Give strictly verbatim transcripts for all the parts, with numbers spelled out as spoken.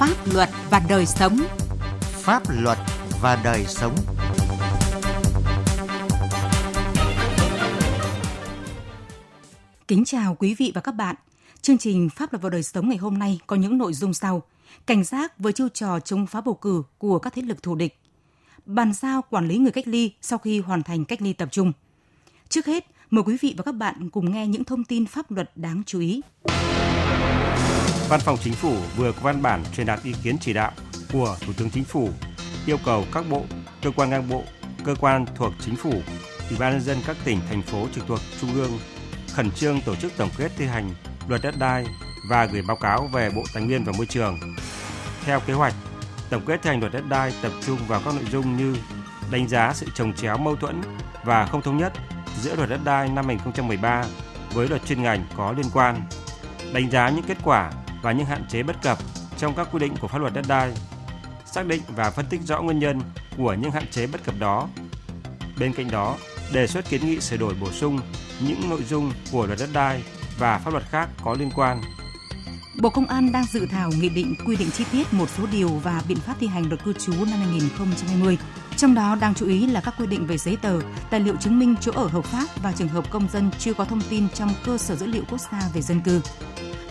Pháp luật và đời sống. Pháp luật và đời sống. Kính chào quý vị và các bạn. Chương trình Pháp luật và đời sống ngày hôm nay có những nội dung sau: cảnh giác với chiêu trò chống phá bầu cử của các thế lực thù địch, bàn giao quản lý người cách ly sau khi hoàn thành cách ly tập trung. Trước hết, mời quý vị và các bạn cùng nghe những thông tin pháp luật đáng chú ý. Văn phòng Chính phủ vừa có văn bản truyền đạt ý kiến chỉ đạo của Thủ tướng Chính phủ yêu cầu các bộ, cơ quan ngang bộ, cơ quan thuộc Chính phủ, Ủy ban nhân dân các tỉnh, thành phố trực thuộc Trung ương khẩn trương tổ chức tổng kết thi hành Luật đất đai và gửi báo cáo về Bộ Tài nguyên và Môi trường. Theo kế hoạch, tổng kết thi hành Luật đất đai tập trung vào các nội dung như đánh giá sự chồng chéo, mâu thuẫn và không thống nhất giữa Luật đất đai năm hai không một ba với luật chuyên ngành có liên quan, đánh giá những kết quả và những hạn chế bất cập trong các quy định của pháp luật đất đai, xác định và phân tích rõ nguyên nhân của những hạn chế bất cập đó. Bên cạnh đó, đề xuất kiến nghị sửa đổi bổ sung những nội dung của Luật đất đai và pháp luật khác có liên quan. Bộ Công an đang dự thảo nghị định quy định chi tiết một số điều và biện pháp thi hành Luật cư trú năm hai không hai không. Trong đó đáng chú ý là các quy định về giấy tờ, tài liệu chứng minh chỗ ở hợp pháp và trường hợp công dân chưa có thông tin trong cơ sở dữ liệu quốc gia về dân cư.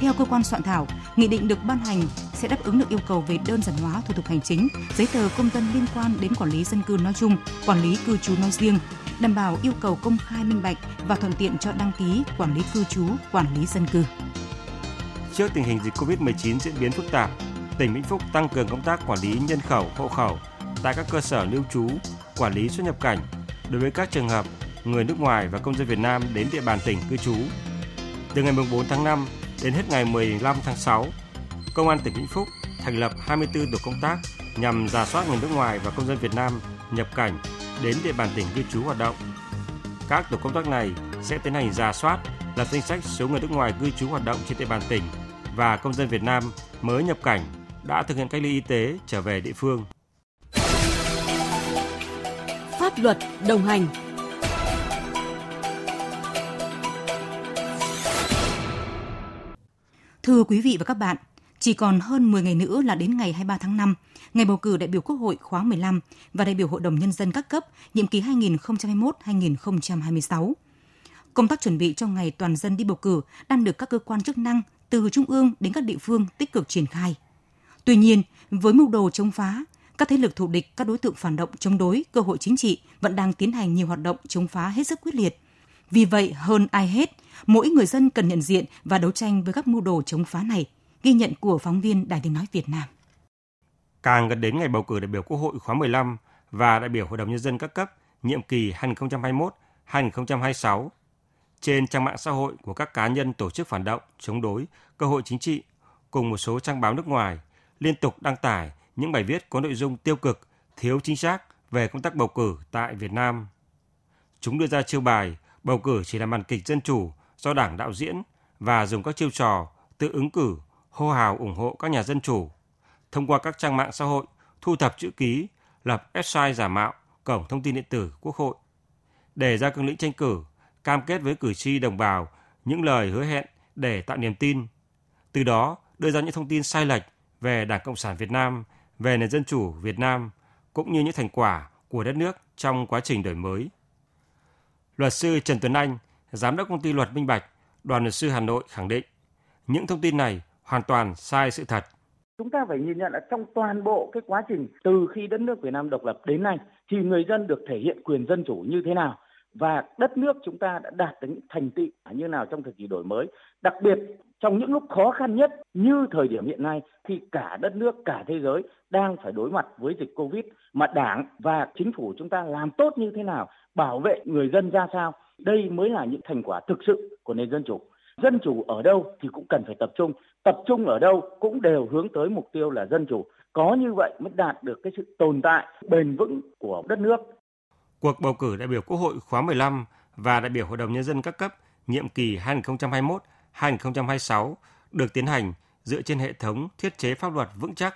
Theo cơ quan soạn thảo, nghị định được ban hành sẽ đáp ứng được yêu cầu về đơn giản hóa thủ tục hành chính, giấy tờ công dân liên quan đến quản lý dân cư nói chung, quản lý cư trú nói riêng, đảm bảo yêu cầu công khai minh bạch và thuận tiện cho đăng ký, quản lý cư trú, quản lý dân cư. Trước tình hình dịch covid mười chín diễn biến phức tạp, tỉnh Vĩnh Phúc tăng cường công tác quản lý nhân khẩu, hộ khẩu tại các cơ sở lưu trú, quản lý xuất nhập cảnh đối với các trường hợp người nước ngoài và công dân Việt Nam đến địa bàn tỉnh cư trú. Từ ngày mùng bốn tháng năm đến hết ngày mười lăm tháng sáu, Công an tỉnh Vĩnh Phúc thành lập hai mươi tư tổ công tác nhằm rà soát người nước ngoài và công dân Việt Nam nhập cảnh đến địa bàn tỉnh cư trú hoạt động. Các tổ công tác này sẽ tiến hành rà soát, lập danh sách số người nước ngoài cư trú hoạt động trên địa bàn tỉnh và công dân Việt Nam mới nhập cảnh đã thực hiện cách ly y tế trở về địa phương. Pháp luật đồng hành. Thưa quý vị và các bạn, chỉ còn hơn mười ngày nữa là đến ngày hai mươi ba tháng năm, ngày bầu cử đại biểu Quốc hội khóa mười lăm và đại biểu Hội đồng Nhân dân các cấp, nhiệm kỳ hai nghìn không trăm hai mươi mốt đến hai nghìn không trăm hai mươi sáu. Công tác chuẩn bị cho ngày toàn dân đi bầu cử đang được các cơ quan chức năng từ trung ương đến các địa phương tích cực triển khai. Tuy nhiên, với mưu đồ chống phá, các thế lực thù địch, các đối tượng phản động chống đối, cơ hội chính trị vẫn đang tiến hành nhiều hoạt động chống phá hết sức quyết liệt. Vì vậy, hơn ai hết, mỗi người dân cần nhận diện và đấu tranh với các mưu đồ chống phá này. Ghi nhận của phóng viên Đài Tiếng nói Việt Nam. Càng gần đến ngày bầu cử đại biểu Quốc hội khóa mười lăm và đại biểu Hội đồng Nhân dân các cấp nhiệm kỳ hai nghìn không trăm hai mươi mốt đến hai nghìn không trăm hai mươi sáu, trên trang mạng xã hội của các cá nhân tổ chức phản động, chống đối, cơ hội chính trị cùng một số trang báo nước ngoài liên tục đăng tải những bài viết có nội dung tiêu cực, thiếu chính xác về công tác bầu cử tại Việt Nam. Chúng đưa ra chiêu bài bầu cử chỉ là màn kịch dân chủ do Đảng đạo diễn và dùng các chiêu trò tự ứng cử, hô hào ủng hộ các nhà dân chủ, thông qua các trang mạng xã hội thu thập chữ ký, lập website giả mạo, cổng thông tin điện tử Quốc hội, đề ra cương lĩnh tranh cử, cam kết với cử tri đồng bào những lời hứa hẹn để tạo niềm tin. Từ đó đưa ra những thông tin sai lệch về Đảng Cộng sản Việt Nam, về nền dân chủ Việt Nam, cũng như những thành quả của đất nước trong quá trình đổi mới. Luật sư Trần Tuấn Anh, giám đốc công ty Luật Minh Bạch, Đoàn luật sư Hà Nội khẳng định, những thông tin này hoàn toàn sai sự thật. Chúng ta phải nhìn nhận là trong toàn bộ cái quá trình từ khi đất nước Việt Nam độc lập đến nay, thì người dân được thể hiện quyền dân chủ như thế nào và đất nước chúng ta đã đạt đến những thành tựu như nào trong thời kỳ đổi mới, đặc biệt trong những lúc khó khăn nhất như thời điểm hiện nay thì cả đất nước, cả thế giới đang phải đối mặt với dịch Covid, mà Đảng và Chính phủ chúng ta làm tốt như thế nào, bảo vệ người dân ra sao. Đây mới là những thành quả thực sự của nền dân chủ. Dân chủ ở đâu thì cũng cần phải tập trung, tập trung ở đâu cũng đều hướng tới mục tiêu là dân chủ. Có như vậy mới đạt được cái sự tồn tại bền vững của đất nước. Cuộc bầu cử đại biểu Quốc hội khóa mười lăm và đại biểu Hội đồng Nhân dân các cấp nhiệm kỳ hai nghìn không trăm hai mươi mốt đến hai nghìn không trăm hai mươi sáu được tiến hành dựa trên hệ thống thiết chế pháp luật vững chắc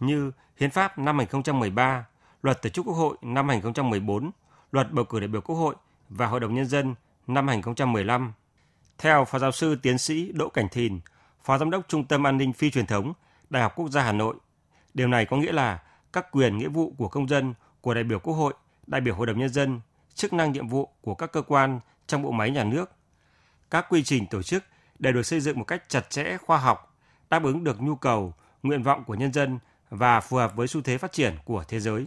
như Hiến pháp năm hai nghìn không trăm mười ba, Luật Tổ chức Quốc hội năm hai nghìn không trăm mười bốn, Luật Bầu cử đại biểu Quốc hội và Hội đồng Nhân dân năm hai nghìn không trăm mười lăm. Theo Phó Giáo sư Tiến sĩ Đỗ Cảnh Thìn, Phó Giám đốc Trung tâm An ninh Phi truyền thống, Đại học Quốc gia Hà Nội, Điều này có nghĩa là các quyền nghĩa vụ của công dân, của đại biểu Quốc hội, đại biểu Hội đồng Nhân dân, chức năng nhiệm vụ của các cơ quan trong bộ máy nhà nước, các quy trình tổ chức đều được xây dựng một cách chặt chẽ, khoa học, đáp ứng được nhu cầu, nguyện vọng của nhân dân và phù hợp với xu thế phát triển của thế giới.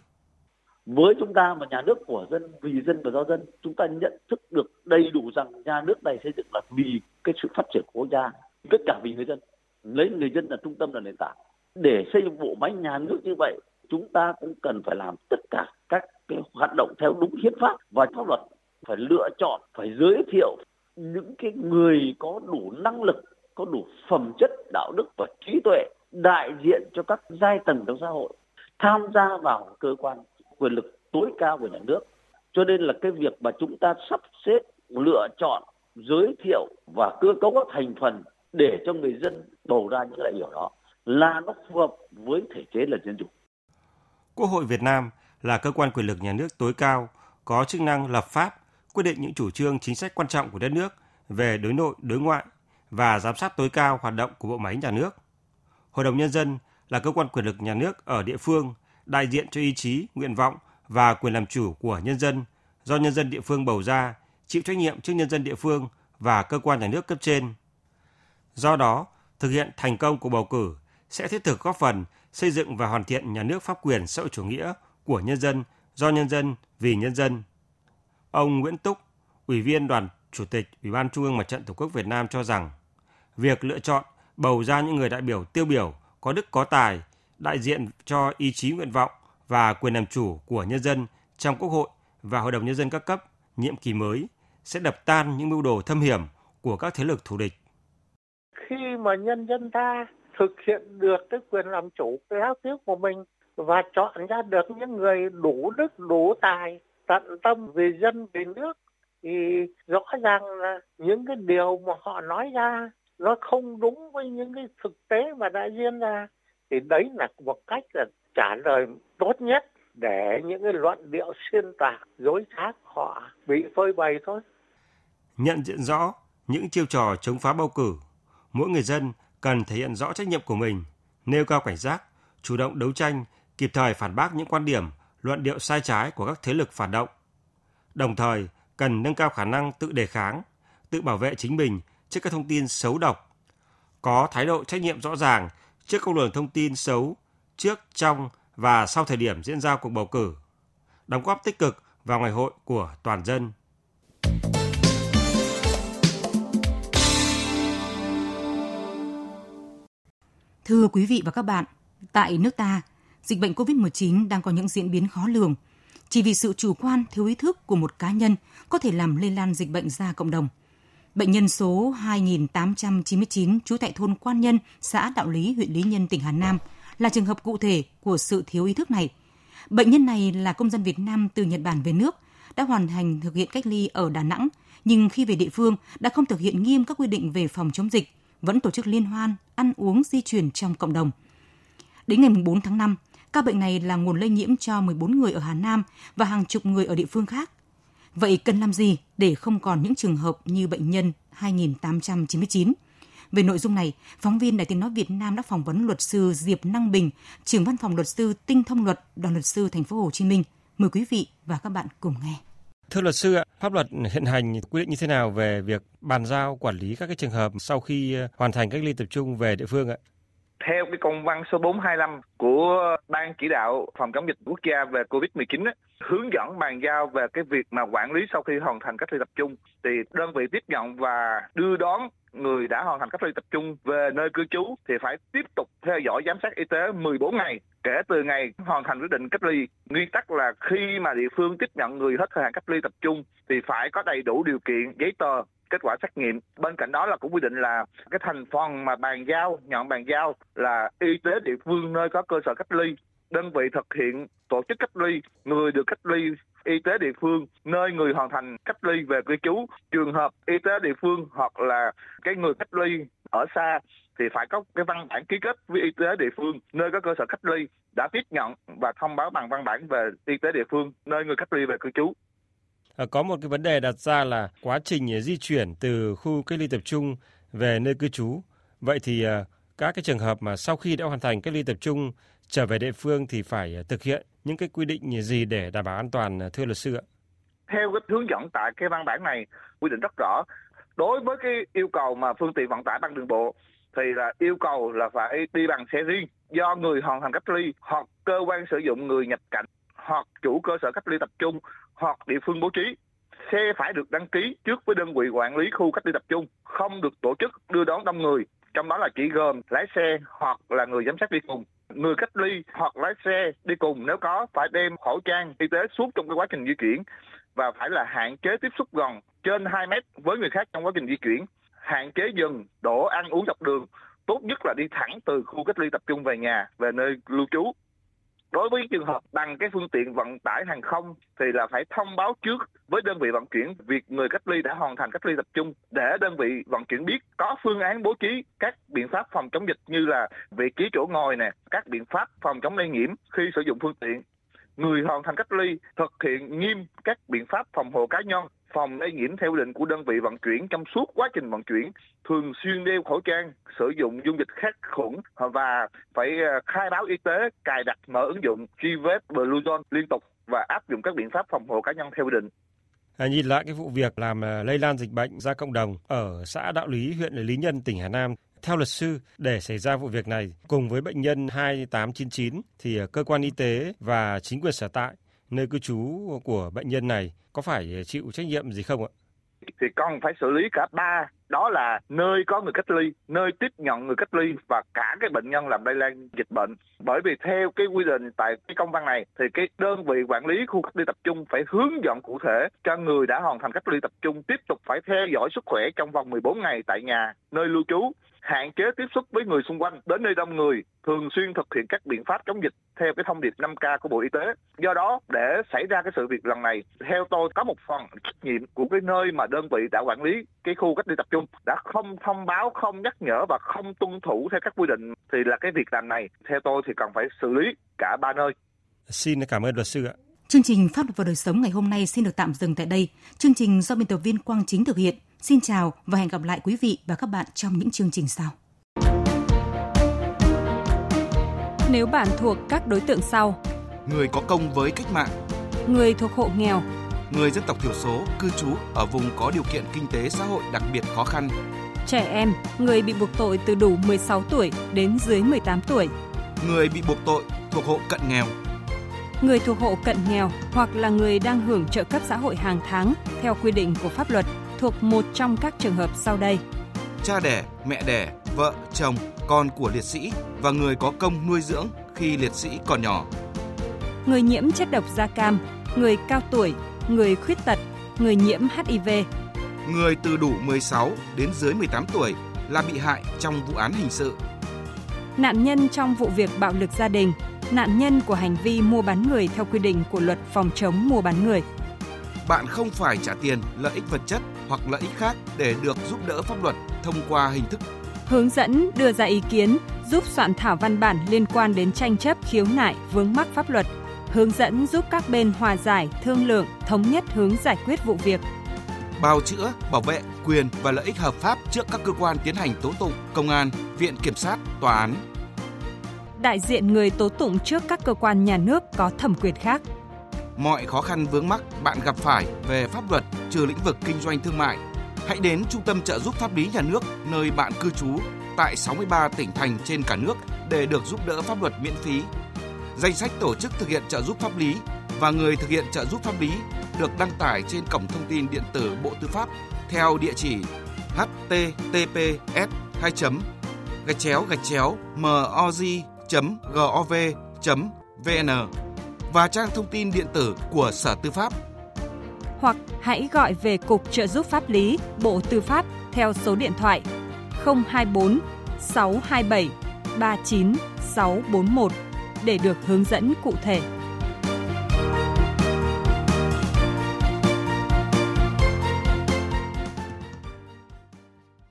Với chúng ta mà nhà nước của dân, vì dân và do dân, chúng ta nhận thức được đầy đủ rằng nhà nước này xây dựng là vì cái sự phát triển của quốc gia, tất cả vì người dân, lấy người dân là trung tâm, là nền tảng. Để xây dựng bộ máy nhà nước như vậy, chúng ta cũng cần phải làm tất cả các cái hoạt động theo đúng hiến pháp và pháp luật, phải lựa chọn, phải giới thiệu những cái người có đủ năng lực, có đủ phẩm chất, đạo đức và trí tuệ, đại diện cho các giai tầng trong xã hội, tham gia vào cơ quan quyền lực tối cao của nhà nước. Cho nên là cái việc mà chúng ta sắp xếp, lựa chọn, giới thiệu và cơ cấu các thành phần để cho người dân bầu ra những đại biểu đó là nó phù hợp với thể chế là dân chủ. Quốc hội Việt Nam là cơ quan quyền lực nhà nước tối cao, có chức năng lập pháp, quyết định những chủ trương chính sách quan trọng của đất nước về đối nội, đối ngoại và giám sát tối cao hoạt động của bộ máy nhà nước. Hội đồng Nhân dân là cơ quan quyền lực nhà nước ở địa phương, đại diện cho ý chí, nguyện vọng và quyền làm chủ của nhân dân, do nhân dân địa phương bầu ra, chịu trách nhiệm trước nhân dân địa phương và cơ quan nhà nước cấp trên. Do đó, thực hiện thành công của bầu cử sẽ thiết thực góp phần xây dựng và hoàn thiện nhà nước pháp quyền xã hội chủ nghĩa của nhân dân, do nhân dân, vì nhân dân. Ông Nguyễn Túc, Ủy viên Đoàn Chủ tịch Ủy ban Trung ương Mặt trận Tổ quốc Việt Nam cho rằng, việc lựa chọn bầu ra những người đại biểu tiêu biểu, có đức có tài, đại diện cho ý chí nguyện vọng và quyền làm chủ của nhân dân trong Quốc hội và Hội đồng Nhân dân các cấp nhiệm kỳ mới sẽ đập tan những mưu đồ thâm hiểm của các thế lực thù địch. Khi mà nhân dân ta thực hiện được cái quyền làm chủ, cái áo tiếc của mình và chọn ra được những người đủ đức, đủ tài, tận tâm vì dân, vì nước thì rõ ràng là những cái điều mà họ nói ra nó không đúng với những cái thực tế mà đã diễn ra. Thì đấy là một cách là trả lời tốt nhất để những cái luận điệu xuyên tạc, dối trá họ bị phơi bày thôi. Nhận diện rõ những chiêu trò chống phá bầu cử, mỗi người dân cần thể hiện rõ trách nhiệm của mình, nêu cao cảnh giác, chủ động đấu tranh, kịp thời phản bác những quan điểm, luận điệu sai trái của các thế lực phản động. Đồng thời, cần nâng cao khả năng tự đề kháng, tự bảo vệ chính mình trước các thông tin xấu độc, có thái độ trách nhiệm rõ ràng trước các luồng thông tin xấu trước, trong và sau thời điểm diễn ra cuộc bầu cử, đóng góp tích cực vào ngày hội của toàn dân. Thưa quý vị và các bạn, tại nước ta, dịch bệnh covid mười chín đang có những diễn biến khó lường. Chỉ vì sự chủ quan, thiếu ý thức của một cá nhân có thể làm lây lan dịch bệnh ra cộng đồng. Bệnh nhân số hai nghìn tám trăm chín mươi chín trú tại thôn Quan Nhân, xã Đạo Lý, huyện Lý Nhân, tỉnh Hà Nam là trường hợp cụ thể của sự thiếu ý thức này. Bệnh nhân này là công dân Việt Nam từ Nhật Bản về nước, đã hoàn thành thực hiện cách ly ở Đà Nẵng, nhưng khi về địa phương đã không thực hiện nghiêm các quy định về phòng chống dịch, vẫn tổ chức liên hoan, ăn uống, di chuyển trong cộng đồng. Đến ngày bốn tháng năm, ca bệnh này là nguồn lây nhiễm cho mười bốn người ở Hà Nam và hàng chục người ở địa phương khác. Vậy cần làm gì để không còn những trường hợp như bệnh nhân hai nghìn tám trăm chín mươi chín? Về nội dung này, phóng viên Đài Tiếng nói Việt Nam đã phỏng vấn luật sư Diệp Năng Bình, trưởng văn phòng luật sư Tinh thông luật, Đoàn luật sư thành phố Hồ Chí Minh. Mời quý vị và các bạn cùng nghe. Thưa luật sư ạ, pháp luật hiện hành quy định như thế nào về việc bàn giao quản lý các cái trường hợp sau khi hoàn thành cách ly tập trung về địa phương ạ? Theo cái công văn số bốn hai lăm của Ban Chỉ đạo Phòng chống dịch quốc gia về covid mười chín ấy, hướng dẫn bàn giao về cái việc mà quản lý sau khi hoàn thành cách ly tập trung, thì đơn vị tiếp nhận và đưa đón người đã hoàn thành cách ly tập trung về nơi cư trú thì phải tiếp tục theo dõi giám sát y tế mười bốn ngày kể từ ngày hoàn thành quyết định cách ly. Nguyên tắc là khi mà địa phương tiếp nhận người hết thời hạn cách ly tập trung thì phải có đầy đủ điều kiện, giấy tờ, kết quả xét nghiệm. Bên cạnh đó là cũng quy định là cái thành phần mà bàn giao, nhận bàn giao là y tế địa phương nơi có cơ sở cách ly, đơn vị thực hiện tổ chức cách ly, người được cách ly, y tế địa phương nơi người hoàn thành cách ly về cư trú. Trường hợp y tế địa phương hoặc là cái người cách ly ở xa thì phải có cái văn bản ký kết với y tế địa phương nơi có cơ sở cách ly đã tiếp nhận và thông báo bằng văn bản về y tế địa phương nơi người cách ly về cư trú. Có một cái vấn đề đặt ra là quá trình di chuyển từ khu cách ly tập trung về nơi cư trú. Vậy thì các cái trường hợp mà sau khi đã hoàn thành cách ly tập trung trở về địa phương thì phải thực hiện những cái quy định gì để đảm bảo an toàn, thưa luật sư ạ? Theo cái hướng dẫn tại cái văn bản này quy định rất rõ. Đối với cái yêu cầu mà phương tiện vận tải bằng đường bộ thì là yêu cầu là phải đi bằng xe riêng do người hoàn thành cách ly hoặc cơ quan sử dụng người nhập cảnh hoặc chủ cơ sở cách ly tập trung hoặc địa phương bố trí. Xe phải được đăng ký trước với đơn vị quản lý khu cách ly tập trung, không được tổ chức đưa đón đông người, trong đó là chỉ gồm lái xe hoặc là người giám sát đi cùng. Người cách ly hoặc lái xe đi cùng nếu có phải đem khẩu trang y tế suốt trong cái quá trình di chuyển và phải là hạn chế tiếp xúc gần trên hai mét với người khác trong quá trình di chuyển, hạn chế dừng, đổ ăn uống dọc đường, tốt nhất là đi thẳng từ khu cách ly tập trung về nhà, về nơi lưu trú. Đối với trường hợp bằng cái phương tiện vận tải hàng không thì là phải thông báo trước với đơn vị vận chuyển việc người cách ly đã hoàn thành cách ly tập trung để đơn vị vận chuyển biết có phương án bố trí các biện pháp phòng chống dịch như là vị trí chỗ ngồi nè, các biện pháp phòng chống lây nhiễm khi sử dụng phương tiện. Người hoàn thành cách ly thực hiện nghiêm các biện pháp phòng hộ cá nhân, phòng lây nhiễm theo quy định của đơn vị vận chuyển trong suốt quá trình vận chuyển, thường xuyên đeo khẩu trang, sử dụng dung dịch sát khuẩn và phải khai báo y tế, cài đặt mở ứng dụng giê vê bê Bluezone liên tục và áp dụng các biện pháp phòng hộ cá nhân theo quy định. À, nhìn lại cái vụ việc làm lây lan dịch bệnh ra cộng đồng ở xã Đạo Lý, huyện Lý Nhân, tỉnh Hà Nam. Theo luật sư, để xảy ra vụ việc này cùng với bệnh nhân hai tám chín chín thì cơ quan y tế và chính quyền sở tại nơi cư trú của bệnh nhân này có phải chịu trách nhiệm gì không ạ? Thì còn phải xử lý cả ba, đó là nơi có người cách ly, nơi tiếp nhận người cách ly và cả cái bệnh nhân làm lây lan dịch bệnh. Bởi vì theo cái quy định tại cái công văn này thì cái đơn vị quản lý khu cách ly tập trung phải hướng dẫn cụ thể cho người đã hoàn thành cách ly tập trung tiếp tục phải theo dõi sức khỏe trong vòng mười bốn ngày tại nhà, nơi lưu trú, hạn chế tiếp xúc với người xung quanh, đến nơi đông người, thường xuyên thực hiện các biện pháp chống dịch theo cái thông điệp năm K của Bộ Y tế. Do đó, để xảy ra cái sự việc lần này, theo tôi có một phần trách nhiệm của cái nơi mà đơn vị đã quản lý cái khu cách ly tập trung đã không thông báo, không nhắc nhở và không tuân thủ theo các quy định thì là cái việc làm này theo tôi thì cần phải xử lý cả ba nơi. Xin cảm ơn luật sư ạ. Chương trình Pháp luật và đời sống ngày hôm nay xin được tạm dừng tại đây. Chương trình do biên tập viên Quang Chính thực hiện. Xin chào và hẹn gặp lại quý vị và các bạn trong những chương trình sau. Nếu bạn thuộc các đối tượng sau: người có công với cách mạng, người thuộc hộ nghèo, người dân tộc thiểu số cư trú ở vùng có điều kiện kinh tế xã hội đặc biệt khó khăn, trẻ em, người bị buộc tội từ đủ mười sáu tuổi đến dưới mười tám tuổi, người bị buộc tội thuộc hộ cận nghèo, người thuộc hộ cận nghèo hoặc là người đang hưởng trợ cấp xã hội hàng tháng theo quy định của pháp luật thuộc một trong các trường hợp sau đây: cha đẻ, mẹ đẻ, vợ, chồng, con của liệt sĩ và người có công nuôi dưỡng khi liệt sĩ còn nhỏ, người nhiễm chất độc da cam, người cao tuổi, người khuyết tật, người nhiễm hát i vê, người từ đủ mười sáu đến dưới mười tám tuổi là bị hại trong vụ án hình sự, nạn nhân trong vụ việc bạo lực gia đình, nạn nhân của hành vi mua bán người theo quy định của luật phòng chống mua bán người. Bạn không phải trả tiền, lợi ích vật chất hoặc lợi ích khác để được giúp đỡ pháp luật thông qua hình thức hướng dẫn, đưa ra ý kiến, giúp soạn thảo văn bản liên quan đến tranh chấp, khiếu nại, vướng mắc pháp luật, hướng dẫn giúp các bên hòa giải, thương lượng, thống nhất hướng giải quyết vụ việc, bào chữa, bảo vệ quyền và lợi ích hợp pháp trước các cơ quan tiến hành tố tụng, công an, viện kiểm sát, tòa án, đại diện người tố tụng trước các cơ quan nhà nước có thẩm quyền khác. Mọi khó khăn vướng mắc bạn gặp phải về pháp luật trừ lĩnh vực kinh doanh thương mại, hãy đến Trung tâm Trợ giúp Pháp lý Nhà nước nơi bạn cư trú tại sáu mươi ba tỉnh thành trên cả nước để được giúp đỡ pháp luật miễn phí. Danh sách tổ chức thực hiện trợ giúp pháp lý và người thực hiện trợ giúp pháp lý được đăng tải trên cổng thông tin điện tử Bộ Tư pháp theo địa chỉ h t t p s hai gạch chéo gạch chéo moz gov vn và trang thông tin điện tử của Sở Tư pháp. Hoặc hãy gọi về Cục Trợ giúp Pháp lý Bộ Tư pháp theo số điện thoại không hai bốn sáu hai bảy ba chín sáu bốn một để được hướng dẫn cụ thể.